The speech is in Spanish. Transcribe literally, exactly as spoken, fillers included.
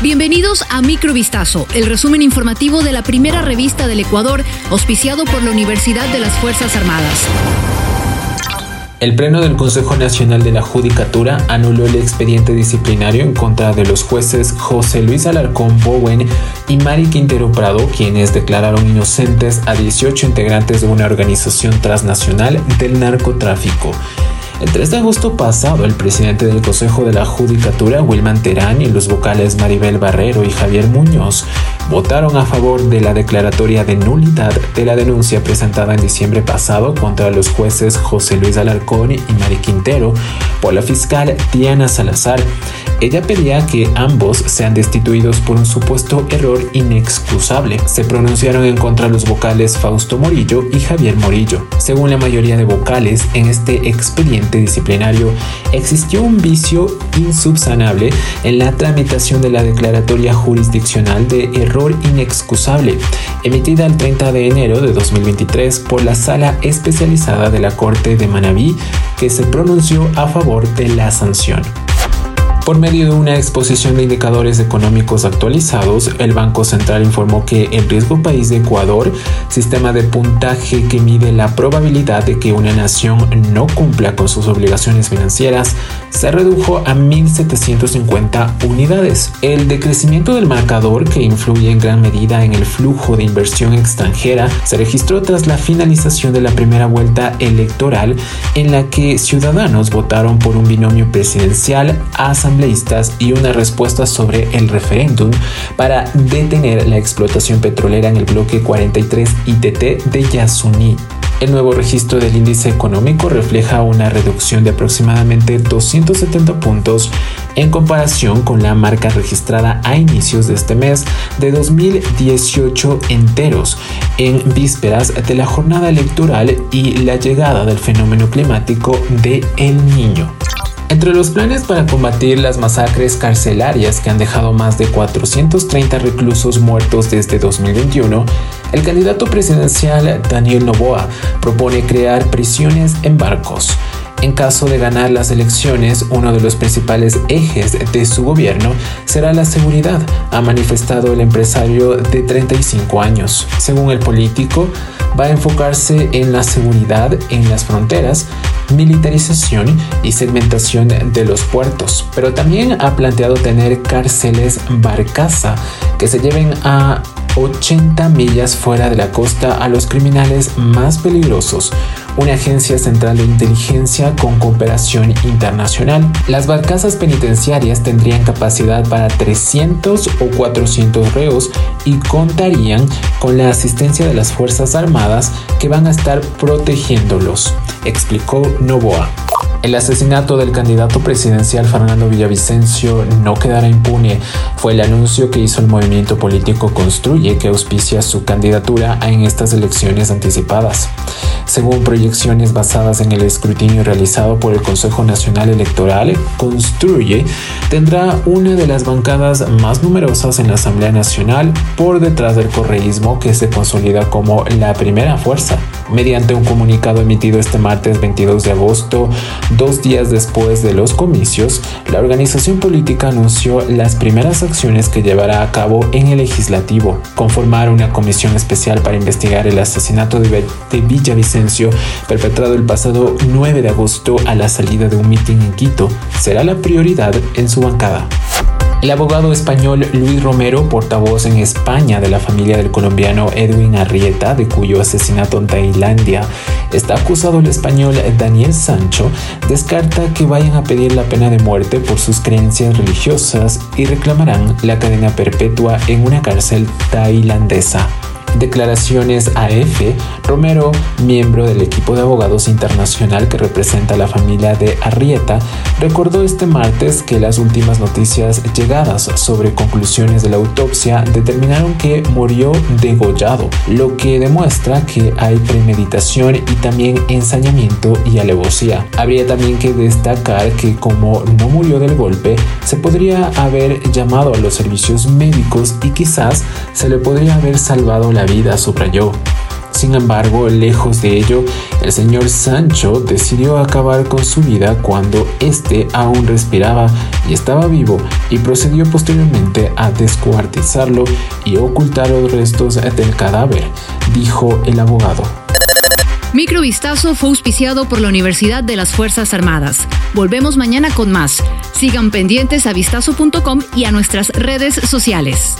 Bienvenidos a Microvistazo, el resumen informativo de la primera revista del Ecuador, auspiciado por la Universidad de las Fuerzas Armadas. El Pleno del Consejo Nacional de la Judicatura anuló el expediente disciplinario en contra de los jueces José Luis Alarcón Bowen y Mari Quintero Prado, quienes declararon inocentes a dieciocho integrantes de una organización transnacional del narcotráfico. El tres de agosto pasado, el presidente del Consejo de la Judicatura, Wilman Terán, y los vocales Maribel Barrero y Xavier Muñoz votaron a favor de la declaratoria de nulidad de la denuncia presentada en diciembre pasado contra los jueces José Luis Alarcón y Mari Quintero por la fiscal Diana Salazar. Ella pedía que ambos sean destituidos por un supuesto error inexcusable. Se pronunciaron en contra los vocales Fausto Murillo y Javier Morillo. Según la mayoría de vocales, en este expediente disciplinario existió un vicio insubsanable en la tramitación de la declaratoria jurisdiccional de error inexcusable, emitida el treinta de enero de dos mil veintitrés por la Sala Especializada de la Corte de Manabí, que se pronunció a favor de la sanción. Por medio de una exposición de indicadores económicos actualizados, el Banco Central informó que el riesgo país de Ecuador, sistema de puntaje que mide la probabilidad de que una nación no cumpla con sus obligaciones financieras, se redujo a mil setecientas cincuenta unidades. El decrecimiento del marcador, que influye en gran medida en el flujo de inversión extranjera, se registró tras la finalización de la primera vuelta electoral en la que ciudadanos votaron por un binomio presidencial a Asamblea y una respuesta sobre el referéndum para detener la explotación petrolera en el bloque cuarenta y tres I T T de Yasuní. El nuevo registro del índice económico refleja una reducción de aproximadamente doscientos setenta puntos en comparación con la marca registrada a inicios de este mes de dos mil dieciocho enteros, en vísperas de la jornada electoral y la llegada del fenómeno climático de El Niño. Entre los planes para combatir las masacres carcelarias que han dejado más de cuatrocientos treinta reclusos muertos desde dos mil veintiuno, el candidato presidencial Daniel Noboa propone crear prisiones en barcos. En caso de ganar las elecciones, uno de los principales ejes de su gobierno será la seguridad, ha manifestado el empresario de treinta y cinco años. Según el político, va a enfocarse en la seguridad en las fronteras, militarización y segmentación de los puertos, pero también ha planteado tener cárceles barcaza que se lleven a ochenta millas fuera de la costa a los criminales más peligrosos. Una agencia central de inteligencia con cooperación internacional. Las barcazas penitenciarias tendrían capacidad para trescientos o cuatrocientos reos y contarían con la asistencia de las Fuerzas Armadas que van a estar protegiéndolos, explicó Noboa. El asesinato del candidato presidencial Fernando Villavicencio no quedará impune, fue el anuncio que hizo el movimiento político Construye, que auspicia su candidatura en estas elecciones anticipadas. Según proyecciones basadas en el escrutinio realizado por el Consejo Nacional Electoral, Construye tendrá una de las bancadas más numerosas en la Asamblea Nacional, por detrás del correísmo, que se consolida como la primera fuerza. Mediante un comunicado emitido este martes veintidós de agosto, dos días después de los comicios, la organización política anunció las primeras acciones que llevará a cabo en el legislativo: conformar una comisión especial para investigar el asesinato de Villavicencio perpetrado el pasado nueve de agosto a la salida de un mitin en Quito. Será la prioridad en su bancada. El abogado español Luis Romero, portavoz en España de la familia del colombiano Edwin Arrieta, de cuyo asesinato en Tailandia está acusado el español Daniel Sancho, descarta que vayan a pedir la pena de muerte por sus creencias religiosas y reclamarán la cadena perpetua en una cárcel tailandesa. Declaraciones a Efe, Romero, miembro del equipo de abogados internacional que representa a la familia de Arrieta, recordó este martes que las últimas noticias llegadas sobre conclusiones de la autopsia determinaron que murió degollado, lo que demuestra que hay premeditación y también ensañamiento y alevosía. Habría también que destacar que, como no murió del golpe, se podría haber llamado a los servicios médicos y quizás se le podría haber salvado la vida, subrayó. Sin embargo, lejos de ello, el señor Sancho decidió acabar con su vida cuando éste aún respiraba y estaba vivo, y procedió posteriormente a descuartizarlo y ocultar los restos del cadáver, dijo el abogado. Microvistazo fue auspiciado por la Universidad de las Fuerzas Armadas. Volvemos mañana con más. Sigan pendientes a vistazo punto com y a nuestras redes sociales.